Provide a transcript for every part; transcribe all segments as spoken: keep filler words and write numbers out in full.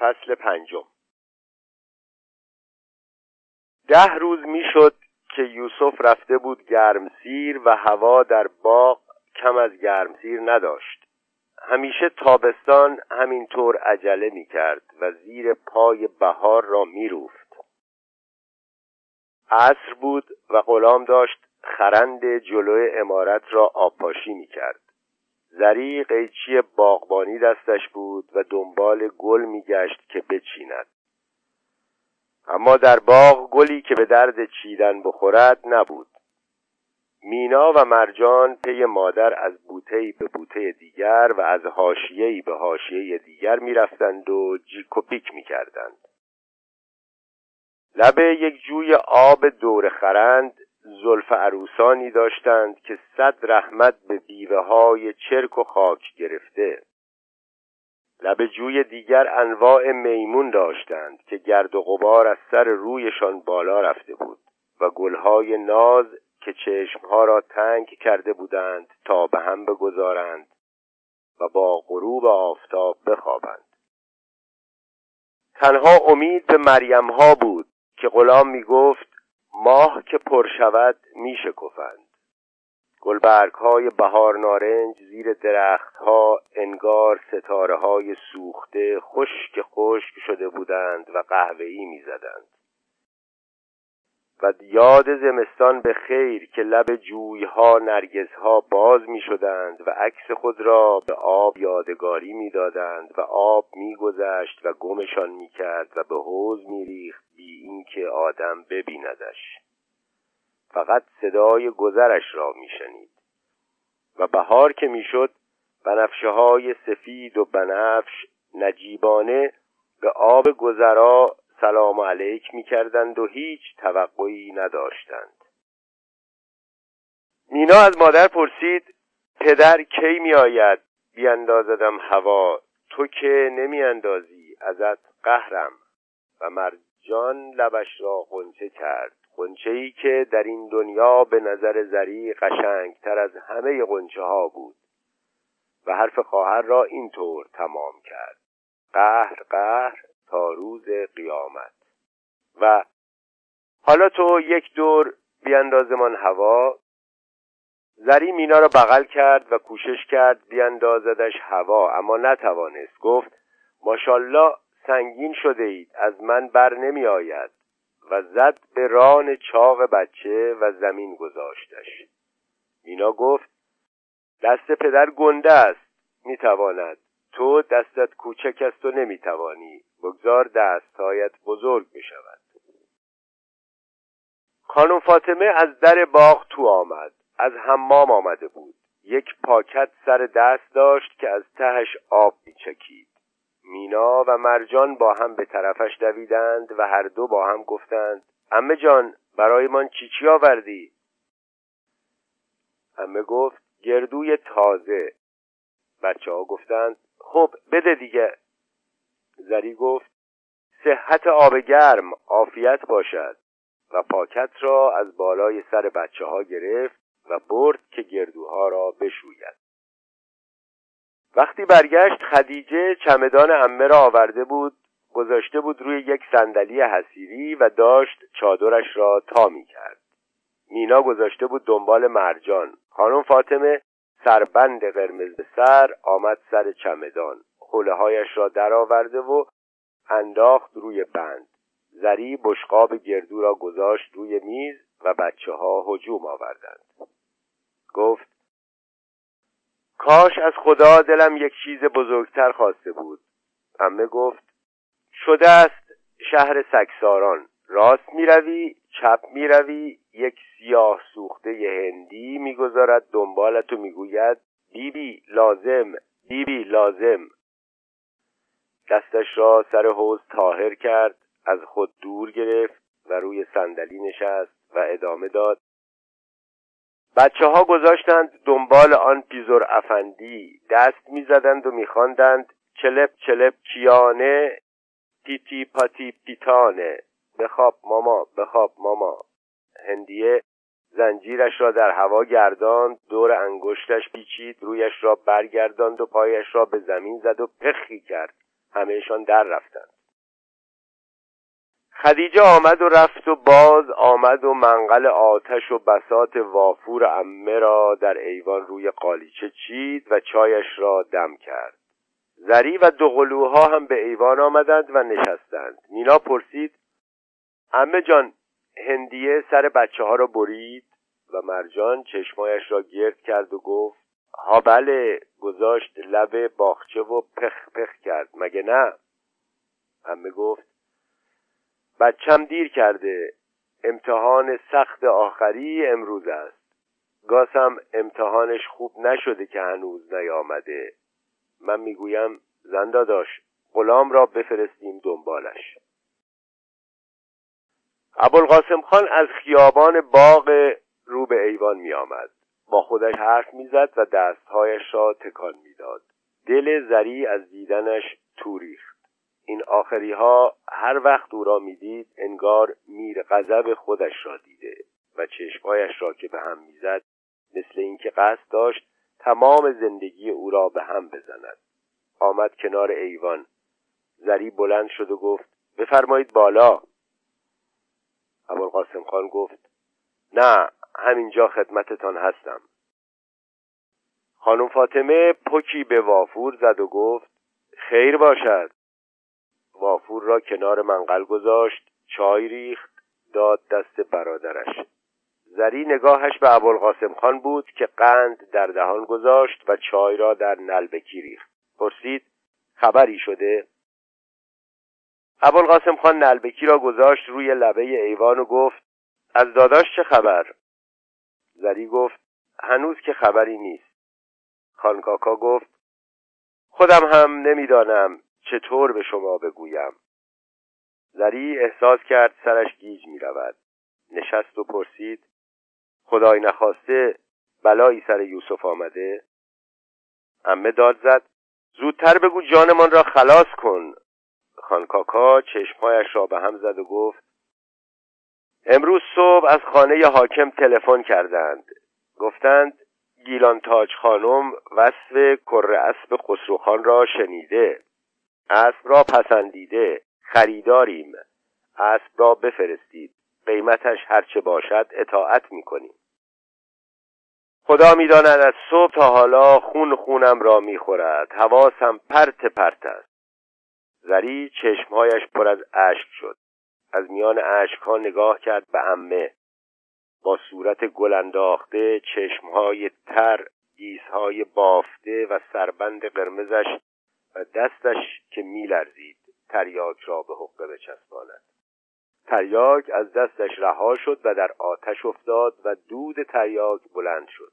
فصل پنجم. ده روز میشد که یوسف رفته بود گرم سیر و هوا در باغ کم از گرم سیر نداشت. همیشه تابستان همینطور عجله میکرد و زیر پای بهار را میروفت. عصر بود و غلام داشت خرند جلوی عمارت را آبپاشی میکرد. زری قیچی باغبانی دستش بود و دنبال گل میگشت که بچیند، اما در باغ گلی که به درد چیدن بخورد نبود. مینا و مرجان پی مادر از بوته‌ای به بوته دیگر و از حاشیه‌ای به حاشیه دیگر میرفتند و جیک و پیک میکردند. لب یک جوی آب دور خرند زلف عروسانی داشتند که صد رحمت به بیوه های چرک و خاک گرفته. لب جوی دیگر انواع میمون داشتند که گرد و غبار از سر رویشان بالا رفته بود و گلهای ناز که چشمها را تنگ کرده بودند تا به هم بگذارند و با غروب آفتاب بخوابند. تنها امید به مریم ها بود که غلام می گفت ماه که پر شود می شکفند. گلبرگ های بهار نارنج زیر درخت ها انگار ستاره های سوخته خشک خشک شده بودند و قهوه‌ای می زدند. و یاد زمستان به خیر که لب جوی ها نرگس ها باز می شدند و عکس خود را به آب یادگاری می دادند و آب می گذشت و گمشان می کرد و به حوض می ریخت بی این که آدم ببیندش، فقط صدای گذرش را می شنید. و بهار که می شد بنفشه های سفید و بنفش نجیبانه به آب گذرا سلام علیک می کردند و هیچ توقعی نداشتند. مینا از مادر پرسید پدر کی می آید؟ بیاندازدم هوا، تو که نمی اندازی، ازت قهرم. و مرجان لبش را غنچه کرد، غنچه‌ای که در این دنیا به نظر زری قشنگتر از همه غنچه ها بود و حرف خواهر را اینطور تمام کرد: قهر قهر تا روز قیامت. و حالا تو یک دور بیاندازمان هوا. زری مینا را بغل کرد و کوشش کرد بیاندازدش هوا، اما نتوانست. گفت ماشالله سنگین شده اید، از من بر نمی آید. و زد به ران چاق بچه و زمین گذاشتش. مینا گفت دست پدر گنده است، میتواند، تو دستت کوچک است و نمیتوانی، بگذار دستهایت بزرگ بشود. خانم فاطمه از در باغ تو آمد، از حمام آمده بود. یک پاکت سر دست داشت که از تهش آب میچکید. مینا و مرجان با هم به طرفش دویدند و هر دو با هم گفتند عمه جان برای من چی چی آوردی؟ عمه گفت گردوی تازه. بچه ها گفتند خب بده دیگه. زری گفت صحت آب گرم، عافیت باشد. و پاکت را از بالای سر بچه ها گرفت و برد که گردوها را بشوید. وقتی برگشت خدیجه چمدان عمه را آورده بود، گذاشته بود روی یک صندلی حصیری و داشت چادرش را تا می کرد. مینا گذاشته بود دنبال مرجان. خانم فاطمه سربند قرمز به سر آمد سر چمدان، خوله‌هایش را درآورده و انداخت روی بند. زری بشقاب گردو را گذاشت روی میز و بچه‌ها هجوم آوردند. گفت کاش از خدا دلم یک چیز بزرگتر خواسته بود. عمه گفت شده است شهر سکساران، راست میروی چپ میروی، یک سیاه سوخته هندی میگذارد دنبالت و میگوید بیبی لازم، بیبی لازم. دستش را سر حوض طاهر کرد، از خود دور گرفت و روی صندلی نشست و ادامه داد بچه ها گذاشتند دنبال آن پیزور افندی، دست می زدند و می خواندند چلپ چلپ چیانه تیتی پاتی پیتانه، بخواب ماما بخواب ماما. هندیه زنجیرش را در هوا گرداند، دور انگشتش پیچید، رویش را برگرداند و پایش را به زمین زد و پخی کرد همهشان در رفتند. خدیجه آمد و رفت و باز آمد و منقل آتش و بساط وافور عمه را در ایوان روی قالیچه چید و چایش را دم کرد. زری و دوقلوها هم به ایوان آمدند و نشستند. مینا پرسید: عمه جان، هندیه سر بچه ها را برید؟ و مرجان چشمایش را گرد کرد و گفت: ها بله، گذاشت لب باغچه و پخ پخ کرد، مگه نه؟ عمه گفت: بچم دیر کرده، امتحان سخت آخری امروز است. گاسم امتحانش خوب نشده که هنوز نیامده. من میگویم زن داداش غلام را بفرستیم دنبالش. ابوالقاسم خان از خیابان باغ رو به ایوان می آمد. با خودش حرف می زد و دستهایش را تکان می داد. دل زری از دیدنش تو ریخت. این آخری ها هر وقت او را می دید انگار میر غضب خودش را دیده و چشمایش را که به هم می زد مثل اینکه قصد داشت تمام زندگی او را به هم بزند. آمد کنار ایوان. زری بلند شد و گفت: بفرمایید بالا. ابوالقاسم خان گفت: نه، همینجا خدمتتان هستم. خانم فاطمه پکی به وافور زد و گفت: خیر باشد. وافور را کنار منقل گذاشت، چای ریخت، داد دست برادرش. زری نگاهش به ابوالقاسم خان بود که قند در دهان گذاشت و چای را در نلبکی ریخت. پرسید: خبری شده؟ ابوالقاسم خان نلبکی را گذاشت روی لبه ایوان و گفت: از داداش چه خبر؟ زری گفت: هنوز که خبری نیست. خان کاکا گفت: خودم هم نمیدانم چطور به شما بگویم. زری احساس کرد سرش گیج می رود. نشست و پرسید: خدای نخواسته بلایی سر یوسف آمده؟ عمه داد زد: زودتر بگو جانمان را خلاص کن. خان کاکا چشمهایش را به هم زد و گفت: امروز صبح از خانه حاکم تلفن کردند. گفتند گیلان تاج خانم وصف کره اسب خسرو خان را شنیده. اسب را پسندیده. خریداریم. اسب را بفرستید. قیمتش هرچه باشد اطاعت می‌کنیم. خدا می‌داند از صبح تا حالا خون خونم را می‌خورد. حواسم پرت پرت است. زری چشمهایش پر از اشک شد. از میان اشک‌ها نگاه کرد به عمه. با صورت گل انداخته، چشم‌های تر، گیس‌های بافته و سربند قرمزش و دستش که می‌لرزید، تریاک را به حقه بچسباند. تریاک از دستش رها شد و در آتش افتاد و دود تریاک بلند شد.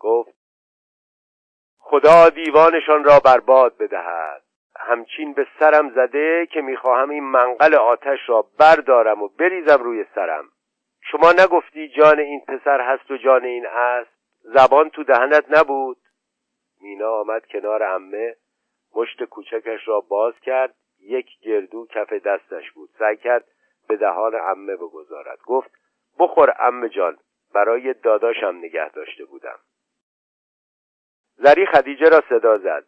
گفت: خدا دیوانشان را برباد بدهد. همچین به سرم زده که میخواهم این منقل آتش را بردارم و بریزم روی سرم. شما نگفتی جان این پسر هست و جان این اسب؟ زبان تو دهنت نبود؟ مینا آمد کنار عمه. مشت کوچکش را باز کرد. یک گردو کف دستش بود. سعی کرد به دهان عمه بگذارد. گفت: بخور عمه جان، برای داداشم نگه داشته بودم. زری خدیجه را صدا زد: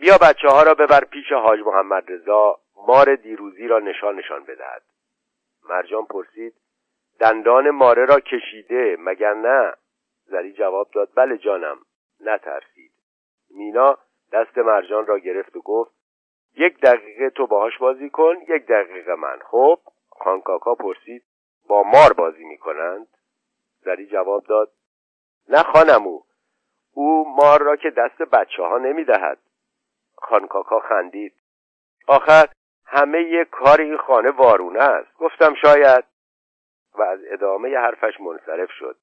بیا بچه ها را ببر پیش حاج محمد رضا، مار دیروزی را نشانشان بدهد. مرجان پرسید: دندان ماره را کشیده مگر نه؟ زری جواب داد: بله جانم، نترسید. مینا دست مرجان را گرفت و گفت: یک دقیقه تو باهاش بازی کن، یک دقیقه من. خب. خان کاکا پرسید: با مار بازی میکنند؟ زری جواب داد: نه خانمو، او مار را که دست بچه ها نمیدهد. خان کاکا خندید: آخر همه یه کار این خانه وارونه است. گفتم شاید. و از ادامه ی حرفش منصرف شد.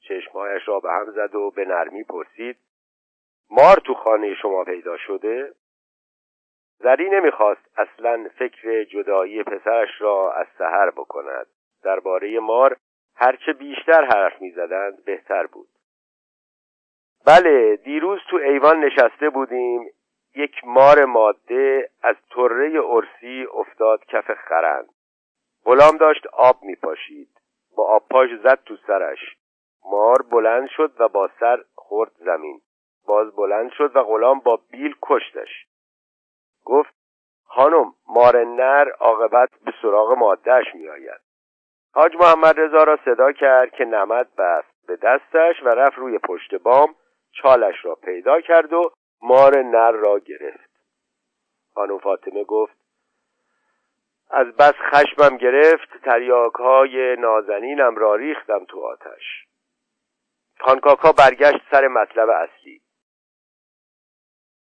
چشمهایش را به هم زد و به نرمی پرسید: مار تو خانه شما پیدا شده؟ زری نمیخواست اصلاً فکر جدایی پسرش را از سهر بکند. درباره مار هرچه بیشتر حرف میزدند بهتر بود. بله، دیروز تو ایوان نشسته بودیم، یک مار ماده از طره ارسی افتاد کف خرند. غلام داشت آب میپاشید. با آب پاش زد تو سرش. مار بلند شد و با سر خورد زمین. باز بلند شد و غلام با بیل کشتش. گفت خانم، مار نر عاقبت به سراغ مادهش می آید. حاج محمد رضا را صدا کرد که نمد بست به دستش و رفت روی پشت بام، چالش را پیدا کرد و مار نر را گرفت. خانم فاطمه گفت از بس خشمم گرفت تریاک های نازنینم را ریختم تو آتش. خان کاکا برگشت سر مطلب اصلی.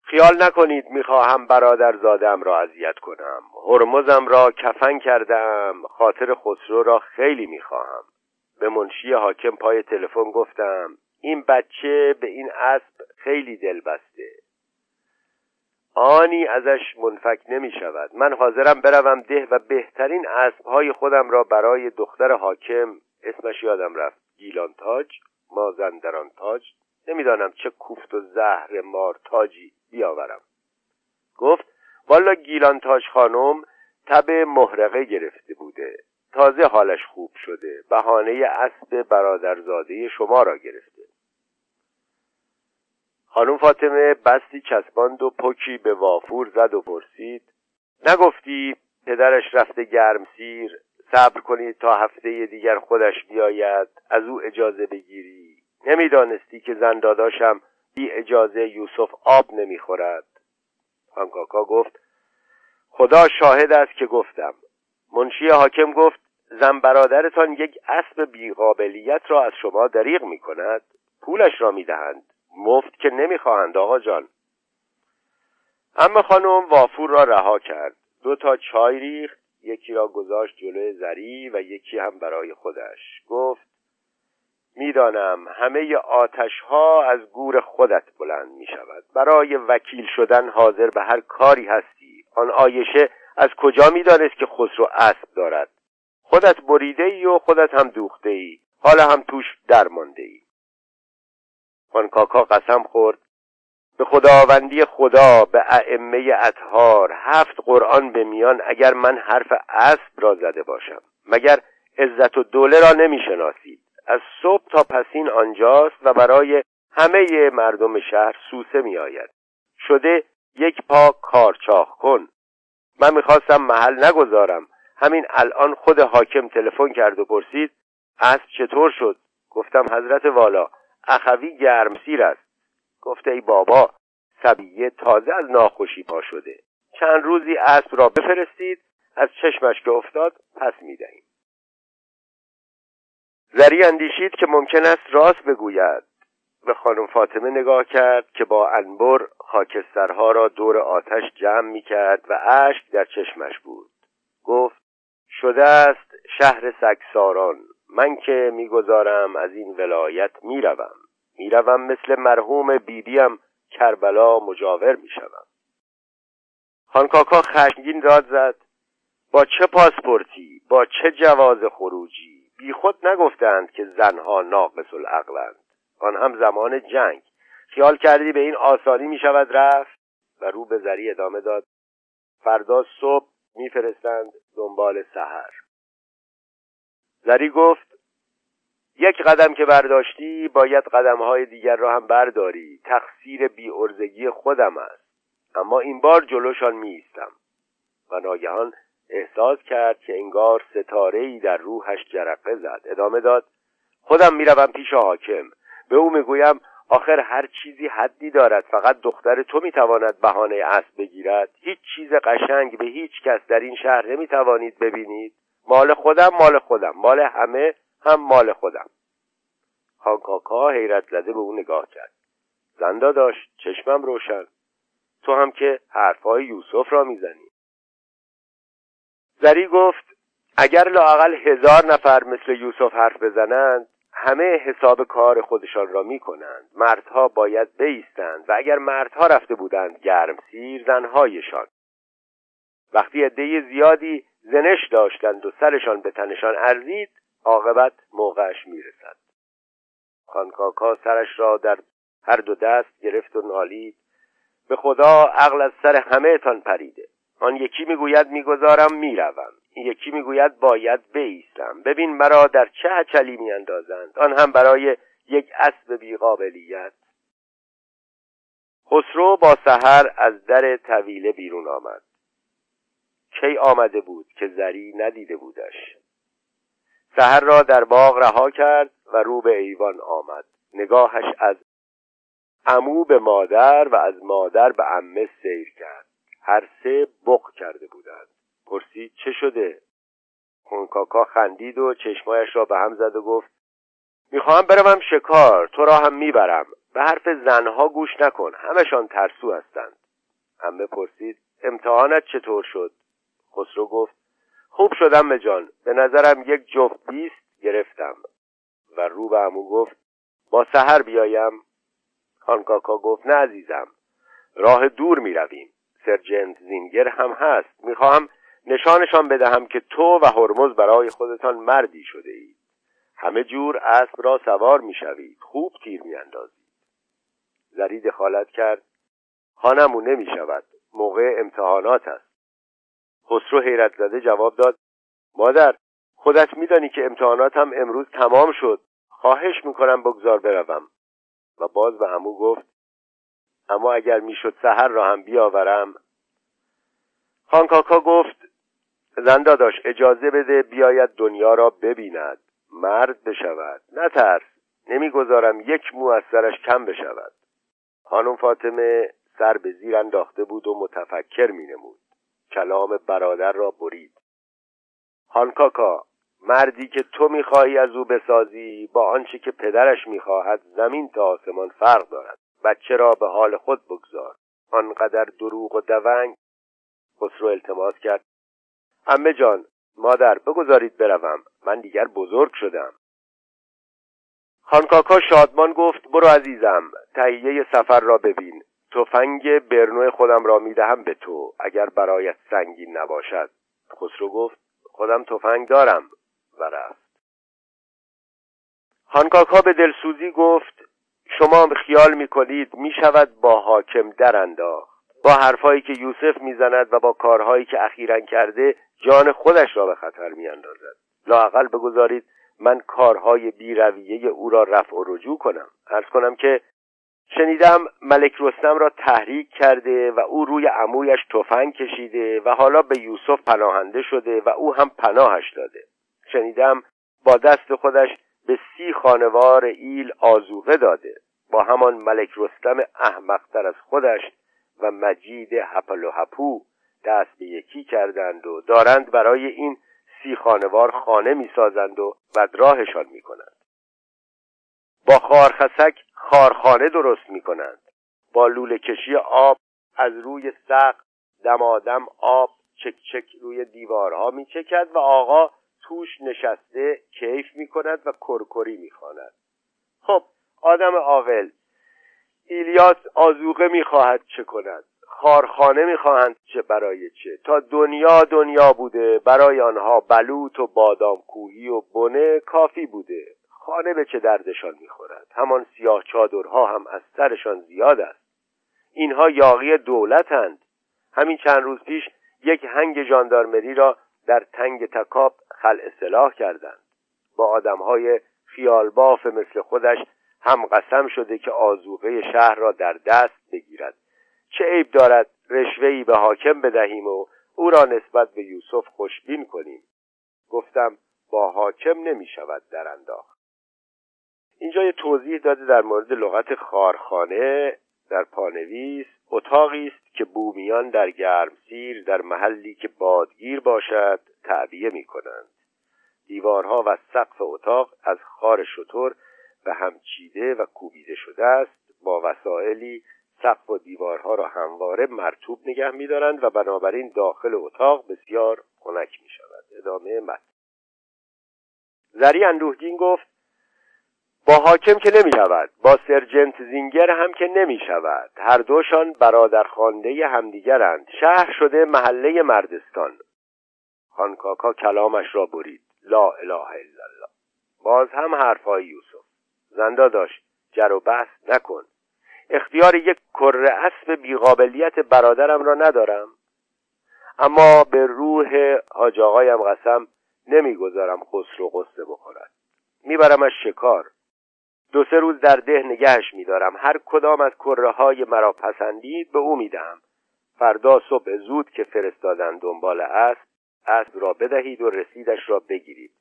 خیال نکنید میخواهم برادر زادم را اذیت کنم. هرمزم را کفن کردم، خاطر خسرو را خیلی میخواهم. به منشی حاکم پای تلفن گفتم این بچه به این اسب خیلی دل بسته. آنی ازش منفک نمی شود. من حاضرم بروم ده و بهترین اسبهای خودم را برای دختر حاکم، اسمش یادم رفت، گیلان تاج، مازندران تاج، نمیدانم چه کوفت و زهر مار تاجی بیاورم. گفت والا گیلان تاج خانم تب مهرقه گرفته بوده، تازه حالش خوب شده، بهانه اسب برادرزاده شما را گرفته. خانم فاطمه بستی چسباند و پکی به وافور زد و پرسید نگفتی پدرش رفته گرم سیر، صبر کنید تا هفته دیگر خودش بیاید، از او اجازه بگیری؟ نمیدانستی که زن داداشم بی اجازه یوسف آب نمیخورد؟ خان کاکا گفت خدا شاهد است که گفتم. منشی حاکم گفت زن برادرتان یک اسب بیقابلیت را از شما دریغ میکند، پولش را میدهند، مفت که نمیخواهند آقا جان. اما خانم وافور را رها کرد، دو تا چای ریخت، یکی را گذاشت جلوی زری و یکی هم برای خودش. گفت میدانم همه آتش ها از گور خودت بلند می شود. برای وکیل شدن حاضر به هر کاری هستی. آن عایشه از کجا می دانست که خسرو اسب دارد؟ خودت بریده ای و خودت هم دوخته ای، حالا هم توش درمانده ای. خان کاکا قسم خورد به خداوندی خدا، به ائمه اطهار، هفت قرآن به میان، اگر من حرف اسب را زده باشم. مگر عزت و دوله را نمی شناسید؟ از صبح تا پسین آنجاست و برای همه مردم شهر سوسه می آید. شده یک پا کارچاخ کن. من میخواستم محل نگذارم. همین الان خود حاکم تلفن کرد و پرسید اسب چطور شد؟ گفتم حضرت والا اخوی گرم سیر است. گفته ای بابا، سبیه تازه از ناخوشی پا شده، چند روزی اسب را بفرستید، از چشمش که افتاد پس می دهیم. زری اندیشید که ممکن است راست بگوید. به خانم فاطمه نگاه کرد که با انبر خاکسترها را دور آتش جمع می کرد و اشک در چشمش بود. گفت شده است شهر سکساران. من که می گذارم از این ولایت می روم. می روم مثل مرحوم بیبیم کربلا مجاور می شوم. خان کاکا خشمگین داد زد با چه پاسپورتی، با چه جواز خروجی؟ بی خود نگفتند که زنها ناقص العقلند، آن هم زمان جنگ. خیال کردی به این آسانی می شود رفت؟ و رو به زری ادامه داد فردا صبح می فرستند دنبال سهر. زری گفت یک قدم که برداشتی باید قدمهای دیگر را هم برداری. تقصیر بی ارزگی خودم است، اما این بار جلوشان می ایستم. و ناگهان احساس کرد که انگار ستاره‌ای در روحش جرقه زد. ادامه داد خودم میروم پیش حاکم، به او میگویم آخر هر چیزی حدی دارد، فقط دختر تو میتواند بهانه اسب بگیرد. هیچ چیز قشنگ به هیچ کس در این شهر نمیتوانید ببینید. مال خودم، مال خودم، مال همه، هم مال خودم. خان کاکا حیرت زده به او نگاه کرد. زنده داشت چشمم روشن، تو هم که حرفهای یوسف را میزنی. زری گفت اگر لااقل هزار نفر مثل یوسف حرف بزنند، همه حساب کار خودشان را می کنند. مردها باید بایستند و اگر مردها رفته بودند گرم سیر، زنهایشان. وقتی عده زیادی زنش داشتند و سرشان به تنشان ارزید، عاقبت موقعش می رسد. خان کاکا سرش را در هر دو دست گرفت و نالید به خدا عقل از سر همه تان پریده. آن یکی میگوید میگذارم میروم، این یکی میگوید باید بایستم. ببین مرا در چه هچلی میاندازند، آن هم برای یک اسب بیقابلیت. خسرو با سهر از در طویله بیرون آمد. کی آمده بود که زری ندیده بودش. سهر را در باغ رها کرد و رو به ایوان آمد. نگاهش از عمو به مادر و از مادر به عمه سیر کرد. هر سه بق کرده بودند. پرسید چه شده؟ خان کاکا خندید و چشمایش را به هم زد و گفت میخواهم بروم شکار، تو را هم میبرم. به حرف زنها گوش نکن، همشان ترسو هستند. عمه پرسید امتحانت چطور شد؟ خسرو گفت خوب شدم به جان، به نظرم یک جفت بیست گرفتم. و رو به عمو گفت با سحر بیایم؟ خان کاکا گفت نه عزیزم، راه دور می رویم. سرجنت زینگر هم هست، میخواهم نشانشان بدهم که تو و هرمز برای خودتان مردی شده اید. همه جور اسب را سوار می شوید، خوب تیر می اندازید. زری دخالت کرد خانمو نمی شود، موقع امتحانات است. خسرو حیرت زده جواب داد مادر، خودت می دانی که امتحاناتم امروز تمام شد، خواهش می کنم بگذار بروم. و باز به عمو گفت اما اگر می شد سحر را هم بیاورم. خان کاکا گفت زن داداش اجازه بده بیاید دنیا را ببیند، مرد بشود، نترس، نمیگذارم یک مو از سرش کم بشود. خانم فاطمه سر به زیر انداخته بود و متفکر می نمود. کلام برادر را برید. خان کاکا، مردی که تو میخواهی از او بسازی با آنچه که پدرش میخواهد زمین تا آسمان فرق دارد. بچه را به حال خود بگذار. آنقدر دروغ و دونگ. خسرو التماس کرد عمه جان، مادر بگذارید بروم، من دیگر بزرگ شدم. خان کاکا شادمان گفت برو عزیزم، تهیه سفر را ببین. تفنگ برنو خودم را میدهم به تو اگر برایت سنگین نباشد. خسرو گفت خودم تفنگ دارم و رفت. خان کاکا به دلسوزی گفت شما خیال میکنید میشود با حاکم در انداخت. با حرفایی که یوسف میزند و با کارهایی که اخیراً کرده جان خودش را به خطر میاندازد. لااقل بگذارید من کارهای بی‌رویه او را رفع و رجوع کنم. عرض کنم که شنیدم ملک رستم را تحریک کرده و او روی عمویش تفنگ کشیده و حالا به یوسف پناهنده شده و او هم پناهش داده. شنیدم با دست خودش به سی خانوار ایل آزوغه داده، با همان ملک رستم احمق‌تر از خودش و مجید هپلو هپو دست به یکی کردند و دارند برای این سی خانوار خانه می سازند و بدراهشان می کنند. با خارخسک خارخانه درست می کنند. با لوله کشی آب از روی سقف دمادم آب چک چک روی دیوارها می چکد و آقا توش نشسته کیف می کند و کرکری می خواند. خب آدم عاقل، ایلیاس آزوغه میخواهد چه کند؟ خارخانه میخواهند چه برای چه؟ تا دنیا دنیا بوده، برای آنها بلوط و بادام کوهی و بنه کافی بوده. خانه به چه دردشان میخورد؟ همان سیاه چادرها هم از سرشان زیاد است. اینها یاغی دولتند. همین چند روز پیش یک هنگ ژاندارمری را در تنگ تکاب خلع سلاح کردند. با آدمهای خیالباف مثل خودش هم قسم شده که آذوقه شهر را در دست بگیرد. چه عیب دارد رشوه‌ای به حاکم بدهیم و او را نسبت به یوسف خوشبین کنیم. گفتم با حاکم نمی شود در انداخت. اینجا یه توضیح داده در مورد لغت خارخانه. در پانویس اتاقی است که بومیان در گرم سیر در محلی که بادگیر باشد تعبیه می کنند. دیوارها و سقف اتاق از خار شتر به هم چیده و کوبیده شده است. با وسایلی سقف و دیوارها را همواره مرطوب نگه می‌دارند و بنابراین داخل اتاق بسیار خنک می‌شود. ادامه متن. زری اندوهگین گفت با حاکم که نمی‌شود، با سرجنت زینگر هم که نمی‌شود. هر دوشان برادرخوانده همدیگرند. شهر شده محله مردستان. خان کاکا کلامش را برید. لا اله الا الله. باز هم حرف‌های یوسف. زنده داشت جر و بحث نکن. اختیار یک کره اسب بیقابلیت برادرم را ندارم. اما به روح حاج آقایم قسم نمیگذارم خسرو قصه بخورد. میبرمش شکار. دو سه روز در ده نگهش می‌دارم. هر کدام از کره‌های مرا پسندید به او می‌دهم. فردا صبح زود که فرستادن دنبال اسب، اسب را بدهید و رسیدش را بگیرید.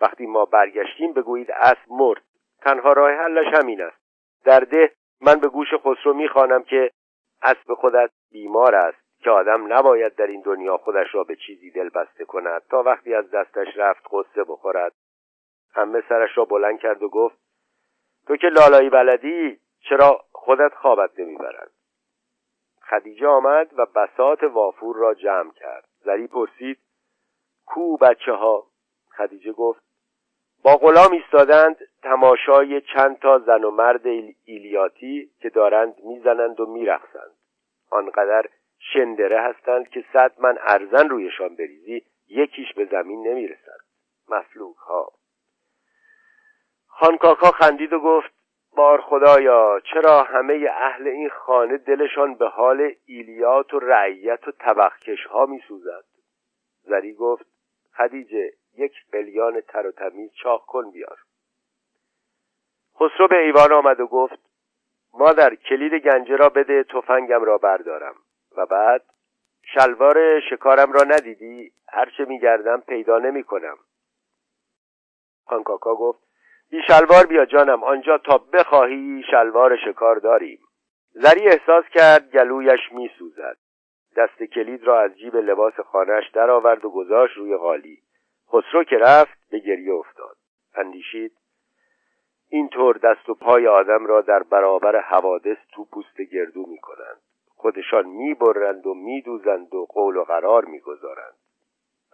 وقتی ما برگشتیم بگویید اسب مرد. تنها راه حلش همین است. در ده من به گوش خسرو می‌خوانم که اسب خودت بیمار است، که آدم نباید در این دنیا خودش را به چیزی دل بسته کند تا وقتی از دستش رفت قصه بخورد. عمه سرش را بلند کرد و گفت: تو که لالایی بلدی، چرا خودت خوابت نمیبرد؟ خدیجه آمد و بساط وافور را جمع کرد. زری پرسید: کو بچه ها؟ خدیجه گفت: با غلام ایستادند تماشای چند تا زن و مرد ایلیاتی که دارند میزنند و میرقصند. آنقدر شندره هستند که صد من ارزن رویشان بریزی یکیش به زمین نمیرسد. مفلوک ها. خان کاکا خندید و گفت: بار خدایا، چرا همه اهل این خانه دلشان به حال ایلیات و رعیت و طبخکش ها می سوزد؟ زری گفت: خدیجه، یک قلیان تر و تمیز چاق کن بیار. خسرو به ایوان آمد و گفت: مادر، کلید گنجه را بده، تفنگم را بردارم. و بعد: شلوار شکارم را ندیدی؟ هرچه می گردم پیدا نمی کنم. خان کاکا گفت: بی شلوار بیا جانم، آنجا تا بخواهی شلوار شکار داریم. زری احساس کرد گلویش می سوزد. دست کلید را از جیب لباس خانهش در آورد و گذاشت روی قالی. خسرو که رفت به گریه افتاد. اندیشید: اینطور دست و پای آدم را در برابر حوادث تو پوست گردو می کنند. خودشان می برند و می دوزند و قول و قرار می گذارند.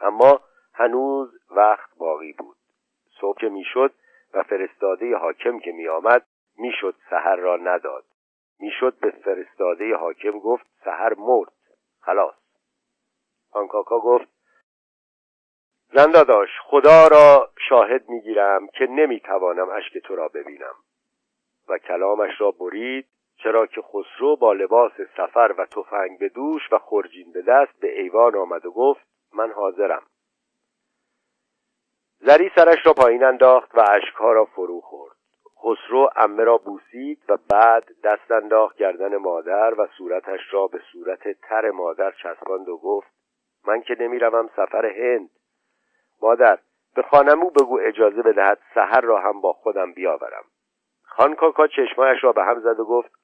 اما هنوز وقت باقی بود. صبح که می شد و فرستاده حاکم که می آمد، می شد سحر را نداد. می شد به فرستاده حاکم گفت: سحر مرد، خلاص. خان کاکا گفت: زن داداش، خدا را شاهد می گیرم که نمی توانم اشک تو را ببینم. و کلامش را برید، چرا که خسرو با لباس سفر و تفنگ به دوش و خرجین به دست به ایوان آمد و گفت: من حاضرم. زری سرش را پایین انداخت و اشکها را فرو خورد. خسرو عمه را بوسید و بعد دست انداخت گردن مادر و صورتش را به صورت تر مادر چسباند و گفت: من که نمیروم سفر هند. مادر، به خانمو بگو اجازه بدهد سحر را هم با خودم بیاورم. خان کاکا چشمایش را به هم زد و گفت: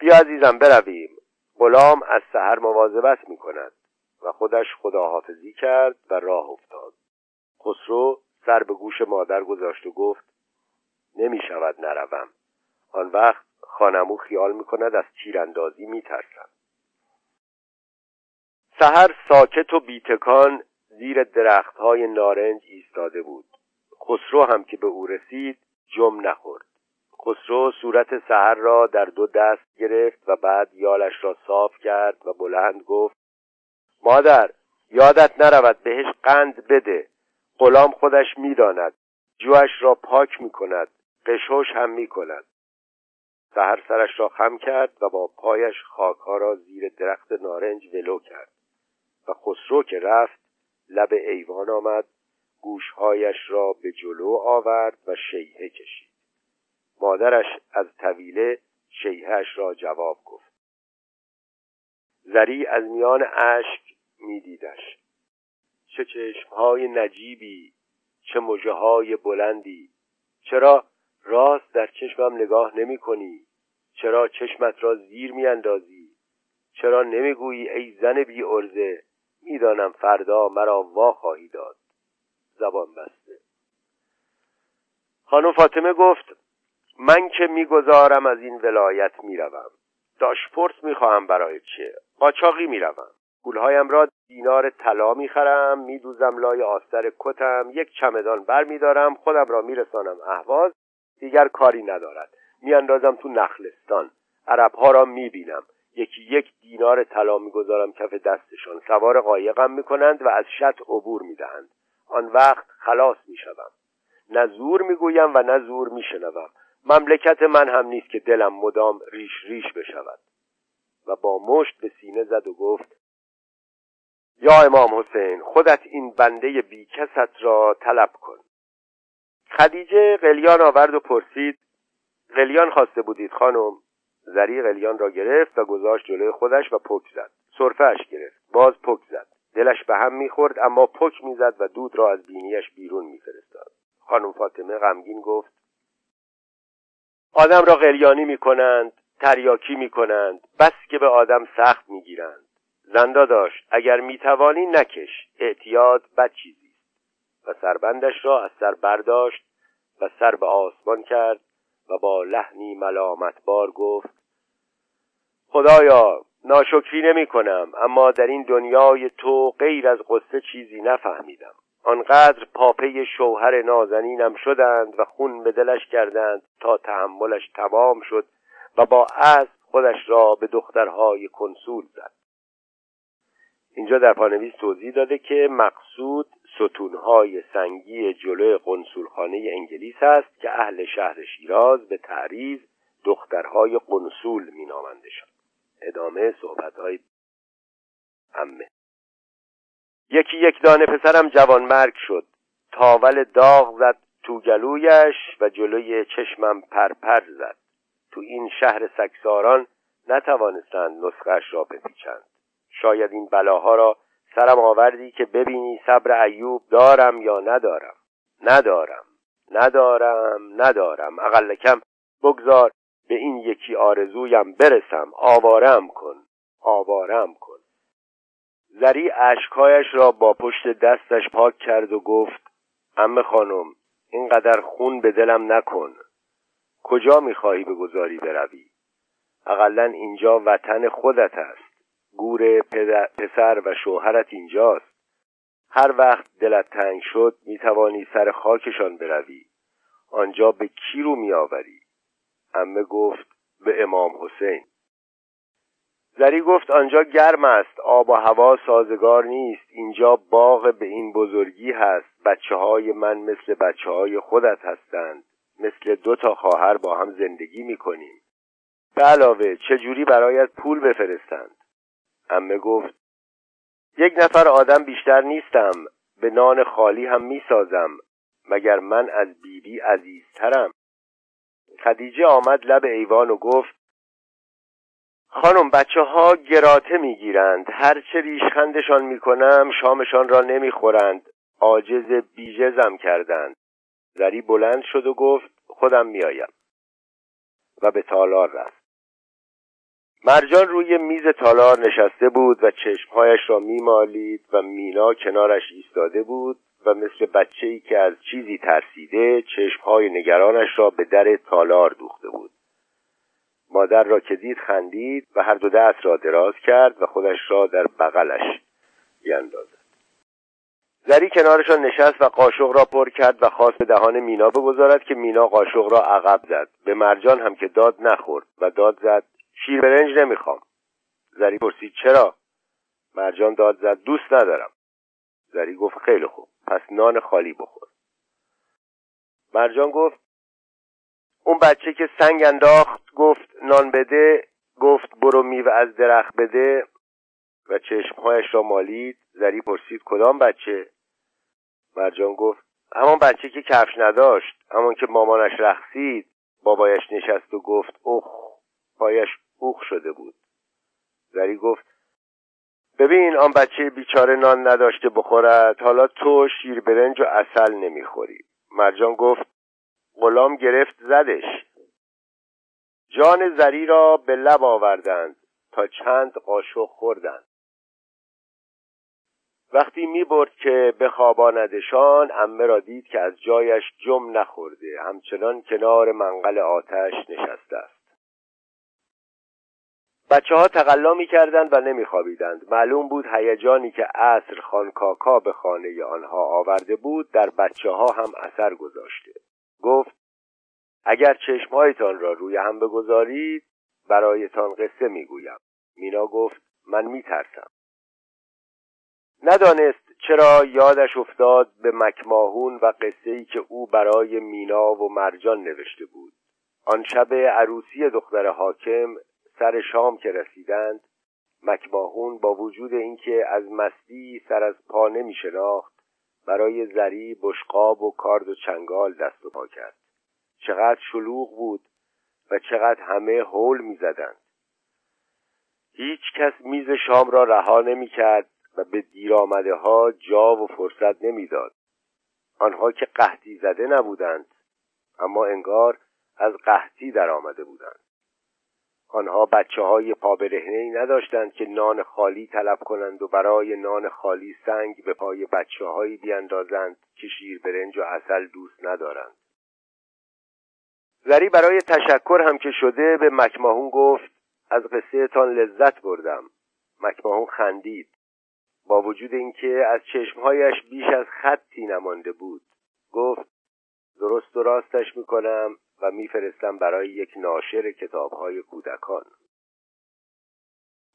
بیا عزیزم برویم، غلام از سحر مواظبت میکند. و خودش خداحافظی کرد و راه افتاد. خسرو سر به گوش مادر گذاشت و گفت: نمی شود نروم. آن وقت خانمو خیال می کند از تیراندازی می ترسم. سحر ساکت و بیتکان زیر درخت های نارنج ایستاده بود. خسرو هم که به او رسید جم نخورد. خسرو صورت سحر را در دو دست گرفت و بعد یالش را صاف کرد و بلند گفت: مادر، یادت نرود بهش قند بده. غلام خودش میداند، جوش را پاک میکند، قشوش هم میکند. سحر سرش را خم کرد و با پایش خاکها را زیر درخت نارنج ولو کرد. و خسرو که رفت لب ایوان آمد، گوشهایش را به جلو آورد و شیهه کشید. مادرش از طویله شیهه‌اش را جواب گفت. زری از میان اشک میدیدش. چه چشمهای نجیبی، چه مژه‌های بلندی، چرا راست در چشمم نگاه نمی کنی؟ چرا چشمت را زیر می اندازی؟ چرا نمی گویی ای زن بی عرضه، می دانم فردا مرا وا خواهی داد. زبان بسته. خانم فاطمه گفت: من که می گذارم از این ولایت می روم. داشپورت می خواهم برای چه؟ قاچاقی می روم. پولهایم را دینار طلا می‌خرم، می‌دوزم لای آستر کتم، یک چمدان بر می‌دارم، خودم را می‌رسانم اهواز، دیگر کاری ندارد. می‌اندازم تو نخلستان، عرب‌ها را می‌بینم، یکی یک دینار طلا می‌گذارم کف دستشان، سوار قایقم می‌کنند و از شط عبور می‌دهند. آن وقت خلاص می‌شوم. نه زور می‌گویم و نه زور می‌شنوم. مملکت من هم نیست که دلم مدام ریش ریش بشود. و با مشت به سینه زد و گفت: یا امام حسین، خودت این بنده بیکست را طلب کن. خدیجه قلیان آورد و پرسید: قلیان خواسته بودید خانم. زری قلیان را گرفت و گذاشت جلوی خودش و پک زد. سرفه‌اش گرفت، باز پک زد. دلش به هم می‌خورد اما پک می‌زد و دود را از بینیش بیرون می‌فرستاد. خانم فاطمه غمگین گفت: آدم را قلیانی می‌کنند، تریاکی می‌کنند، بس که به آدم سخت می‌گیرند. زنداداش، اگر می‌توانی نکش، اعتیاد بد چیزی است. و سربندش را از سر برداشت و سر به آسمان کرد و با لحنی ملامتبار گفت: خدایا، ناشکری نمی کنم، اما در این دنیای تو غیر از قصه چیزی نفهمیدم. آنقدر پاپه شوهر نازنینم شدند و خون به دلش کردند تا تحملش تمام شد و با اسب خودش را به دخترهای کنسول زد. اینجا در پانویس توضیح داده که مقصود ستونهای سنگی جلوی قنصولخانه انگلیس است که اهل شهر شیراز به تعریض دخترهای قنصول می نامندشان. ادامه صحبتهای عمه. یکی یک دانه پسرم جوانمرگ شد، تاول داغ زد تو گلویش و جلوی چشمم پرپر زد. تو این شهر سکساران نتوانستند نسخش را بپیچند. شاید این بلاها را سرم آوردی که ببینی صبر ایوب دارم یا ندارم. ندارم ندارم ندارم اقل کم بگذار به این یکی آرزویم برسم. آوارم کن، آوارم کن. زری اشکهایش را با پشت دستش پاک کرد و گفت: عمه خانم، اینقدر خون به دلم نکن. کجا میخوایی بگذاری بروی؟ اقلن اینجا وطن خودت است. گور پسر و شوهرت اینجاست. هر وقت دلت تنگ شد میتوانی سر خاکشان بروی. آنجا به کی رو میآوری؟ عمه گفت: به امام حسین. زری گفت: آنجا گرم است، آب و هوا سازگار نیست. اینجا باغ به این بزرگی هست. بچه های من مثل بچه های خودت هستند. مثل دو تا خواهر با هم زندگی میکنیم. به علاوه چجوری برایت پول بفرستند؟ عمه گفت: یک نفر آدم بیشتر نیستم، به نان خالی هم میسازم. مگر من از بیبی عزیزترم؟ خدیجه آمد لب ایوان و گفت: خانم، بچه ها گراته میگیرند. هرچه ریشخندشان میکنم شامشان را نمیخورند. عاجز بیجزم کردند. زری بلند شد و گفت: خودم میایم. و به تالار رفت. مرجان روی میز تالار نشسته بود و چشمهایش را میمالید و مینا کنارش ایستاده بود و مثل بچه‌ای که از چیزی ترسیده چشمهای نگرانش را به در تالار دوخته بود. مادر را که دید خندید و هر دو دست را دراز کرد و خودش را در بغلش بیاندازد. زری کنارشان نشست و قاشق را پر کرد و خواست به دهان مینا بگذارد که مینا قاشق را عقب زد. به مرجان هم که داد نخورد و داد زد: شیر برنج نمیخوام. زری پرسید: چرا؟ مرجان داد زد: دوست ندارم. زری گفت: خیلی خوب، پس نان خالی بخور. مرجان گفت: اون بچه که سنگ انداخت گفت نان بده، گفت برو میوه از درخت بده. و چشمهایش را مالید. زری پرسید: کدام بچه؟ مرجان گفت: همان بچه که کفش نداشت، همان که مامانش رقصید. بابایش نشست و گفت: اوخ. پایش اوخ شده بود. زری گفت: ببین، آن بچه بیچاره نان نداشته بخورد، حالا تو شیر برنج و عسل نمیخوری. مرجان گفت: غلام گرفت زدش. جان زری را به لب آوردند تا چند قاشق خوردند. وقتی میبرد که به خواباندشان، عمه را دید که از جایش جم نخورده، همچنان کنار منقل آتش نشسته است. بچه ها تقلا می کردند و نمی خوابیدند. معلوم بود هیجانی که عصر خان کاکا به خانه آنها آورده بود در بچه ها هم اثر گذاشته. گفت: اگر چشمهایتان را روی هم بگذارید برایتان قصه می گویم. مینا گفت: من می ترسم. ندانست چرا یادش افتاد به مکماهون و قصه‌ای که او برای مینا و مرجان نوشته بود. آن شب عروسی دختر حاکم سر شام که رسیدند، مکماهون با وجود اینکه از مستی سر از پا نمی شناخت، برای زری بشقاب و کارد و چنگال دست و پا کرد. چقدر شلوغ بود و چقدر همه هول می زدند. هیچ کس میز شام را رها نمی کرد و به دیر آمده ها جا و فرصت نمی داد. آنها که قحطی زده نبودند، اما انگار از قحطی در آمده بودند. آنها بچه های پابرهنه‌ای نداشتند که نان خالی طلب کنند و برای نان خالی سنگ به پای بچه هایی بیاندازند که شیر برنج و عسل دوست ندارند. زری برای تشکر هم که شده به مکماهون گفت: از قصه تان لذت بردم. مکماهون خندید، با وجود اینکه از چشمهایش بیش از خطی نمانده بود. گفت: درست و راستش میکنم و میفرستم برای یک ناشر کتابهای کودکان.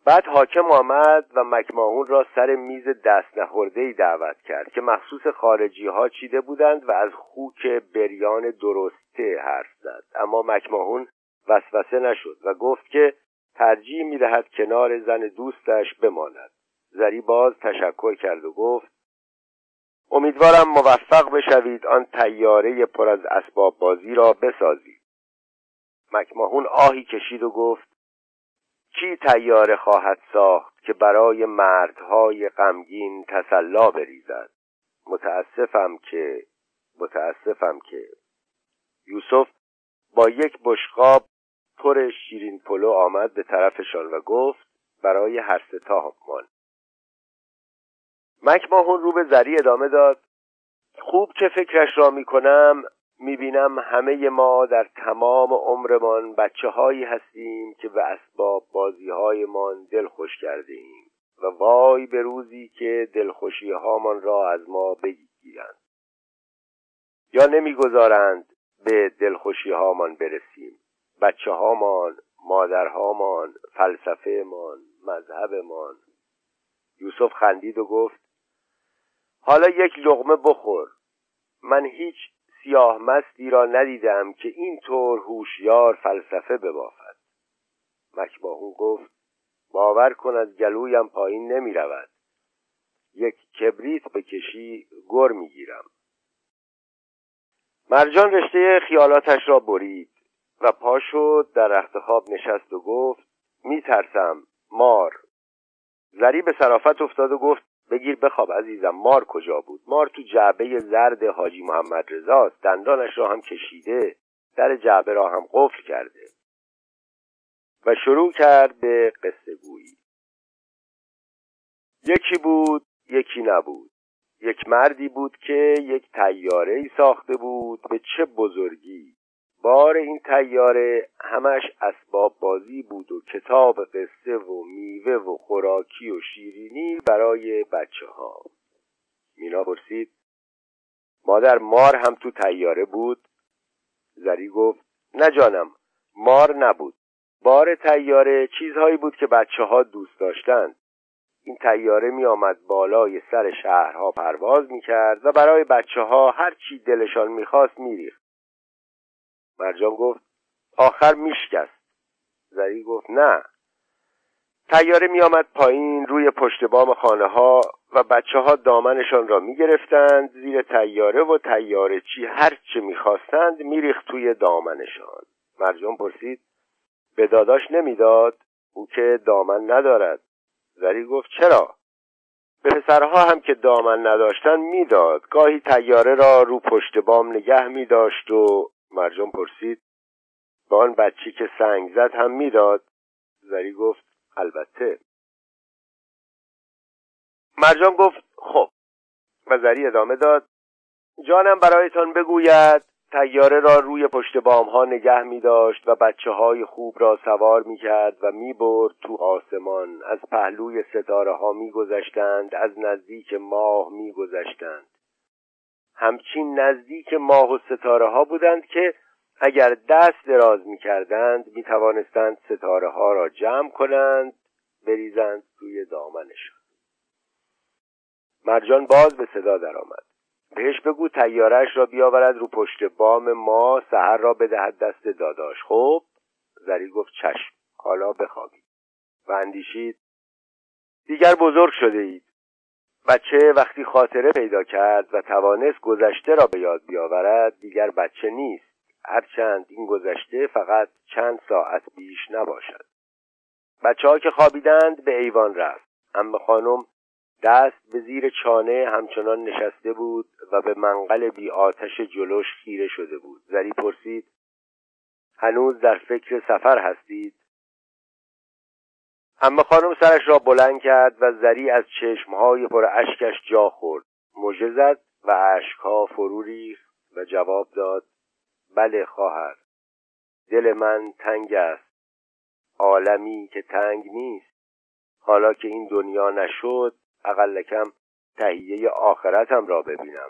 بعد حاکم آمد و مکماهون را سر میز دست نخورده‌ای دعوت کرد که مخصوص خارجی‌ها چیده بودند و از خوک بریان درسته حرف زد. اما مکماهون وسوسه نشد و گفت که ترجیح می‌دهد کنار زن دوستش بماند. زری باز تشکر کرد و گفت: امیدوارم موفق بشوید آن طیاره پر از اسباب بازی را بسازید. مکماهون آهی کشید و گفت: کی طیاره خواهد ساخت که برای مردهای غمگین تسلا بریزد؟ متاسفم که متاسفم که یوسف با یک بشقاب پر شیرین پلو آمد به طرفشان و گفت: برای هر سه تا مان. مکماهون رو به زری ادامه داد: خوب که فکرش را می کنم می بینم همه ما در تمام عمرمان بچه هایی هستیم که به اسباب بازی هایمان دلخوش کردیم و وای به روزی که دلخوشی هامان را از ما بگیرند یا نمیگذارند به دلخوشی هامان برسیم. بچه هامان، مادر هامان، فلسفه مان، مذهب مان. یوسف خندید و گفت: حالا یک لقمه بخور. من هیچ سیاه مستی را ندیدم که اینطور هوشیار فلسفه ببافد. مکماهون گفت: باور کن از گلویم پایین نمی رود. یک کبریت بکشی گر می گیرم. مرجان رشته خیالاتش را برید و پا شد در رخت خواب نشست و گفت: می ترسم مار. زری به صرافت افتاد و گفت: بگیر بخواب عزیزم. مار کجا بود؟ مار تو جعبه زرد حاج محمد رضا، دندانش را هم کشیده، در جعبه را هم قفل کرده. و شروع کرد به قصه گویی. یکی بود، یکی نبود. یک مردی بود که یک طیاره‌ای ساخته بود. به چه بزرگی! بار این طیاره همش اسباب بازی بود و کتاب قصه و میوه و خوراکی و شیرینی برای بچه ها. مینا پرسید: مادر، مار هم تو طیاره بود؟ زری گفت: نه جانم، مار نبود. بار طیاره چیزهایی بود که بچه ها دوست داشتند. این طیاره می آمد بالای سر شهرها پرواز می کرد و برای بچه ها هر چی دلشان می خواست می ریخت. مرجان گفت: آخر میشکست. زری گفت: نه. طیاره می آمد پایین روی پشت بام خانه ها و بچه ها دامنشان را می گرفتند. زیر طیاره و طیاره چی هر چه می خواستند می ریخت توی دامنشان. مرجان پرسید: به داداش نمی داد؟ او که دامن ندارد. زری گفت: چرا؟ به پسرها هم که دامن نداشتن می داد. گاهی طیاره را رو پشت بام نگه می داشت. و مرجان پرسید: به آن بچی که سنگ زد هم میداد؟ زری گفت: البته. مرجان گفت: خب. و زری ادامه داد: جانم برایتان بگوید طیاره را روی پشت بام ها نگه می داشت و بچه های خوب را سوار می کرد و می برد تو آسمان. از پهلوی ستاره ها می گذشتند، از نزدیک ماه می گذشتند. همچین نزدیک ماه و ستاره ها بودند که اگر دست دراز می کردند می توانستند ستاره ها را جمع کنند، بریزند توی دامنشان. مرجان باز به صدا در آمد: بهش بگو طیاره‌اش را بیاورد رو پشت بام ما، سهر را بدهد دست داداش. خب؟ زری گفت: چشم، حالا بخوابید. و اندیشید: دیگر بزرگ شده اید. بچه وقتی خاطره پیدا کرد و توانست گذشته را به یاد بیاورد دیگر بچه نیست. هرچند این گذشته فقط چند ساعت بیش نباشد. بچه‌ها که خوابیدند به ایوان رفت. عمه خانم دست به زیر چانه همچنان نشسته بود و به منقل بی آتش جلوش خیره شده بود. زری پرسید: هنوز در فکر سفر هستید؟ عمه خانم سرش را بلند کرد و زری از چشمهای پر اشکش جا خورد. مژه زد و اشکها فرو ریخت و جواب داد: بله خواهر، دل من تنگ است، عالمی که تنگ نیست. حالا که این دنیا نشد، اقل کم تهیه آخرتم را ببینم.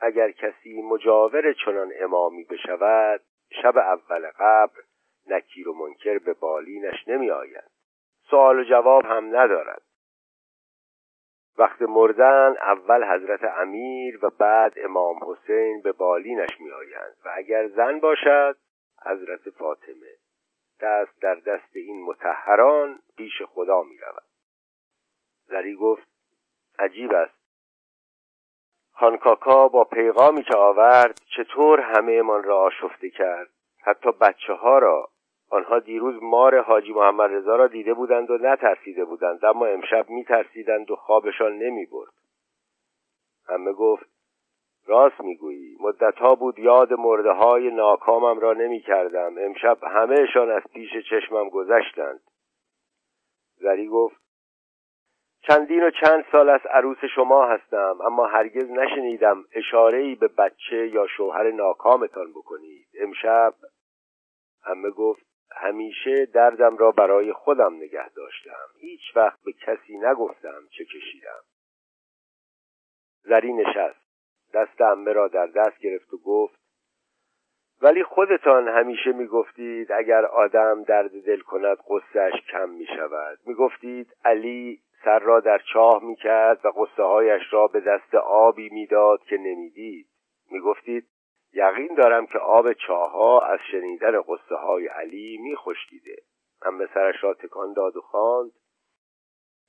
اگر کسی مجاور چنان امامی بشود، شب اول قبر نکیر و منکر به بالینش نمی آید. سوال و جواب هم ندارد. وقت مردن اول حضرت امیر و بعد امام حسین به بالینش می آیند و اگر زن باشد حضرت فاطمه. دست در دست این مطهران پیش خدا می رود. زری گفت: عجیب است. خان کاکا با پیغامی که آورد چطور همه من را آشفته کرد، حتی بچه ها را. آنها دیروز مار حاج محمد رضا را دیده بودند و نترسیده بودند، اما امشب میترسیدند و خوابشان نمی برد. عمه گفت: راست میگویی، مدتها بود یاد مرده های ناکامم را نمی کردم. امشب همهشان از پیش چشمم گذشتند. زری گفت: چندین و چند سال از عروس شما هستم، اما هرگز نشنیدم اشاره‌ای به بچه یا شوهر ناکامتان بکنید. امشب. عمه گفت: همیشه دردم را برای خودم نگه داشتم، هیچ وقت به کسی نگفتم چه کشیدم. زری نشست، دست عمه را در دست گرفت و گفت: ولی خودتان همیشه میگفتید اگر آدم درد دل کند قصه‌اش کم میشود. میگفتید علی سر را در چاه میکرد و قصه هایش را به دست آبی میداد که نمیدید. میگفتید یقین دارم که آب چاه‌ها از شنیدن قصه‌های علی می‌خشکیده. عمه سرش را تکان داد و خواند: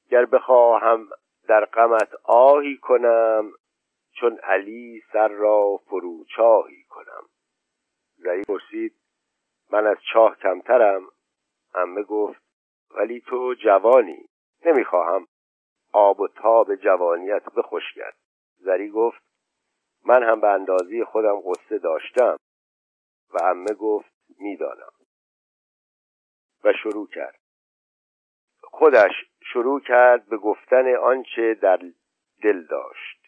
گر بخواهم در غمت آهی کنم، چون علی سر را فرو چاهی کنم. زری پرسید: من از چاه کمترم؟ عمه گفت: ولی تو جوانی، نمی‌خواهم آب و تاب جوانیت بخشکد. زری گفت: من هم به اندازی خودم قصه داشتم. و عمه گفت: میدانم. و شروع کرد. خودش شروع کرد به گفتن آنچه در دل داشت،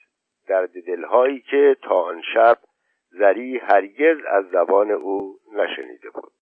درد دلهایی که تا آن شب زری هرگز از زبان او نشنیده بود.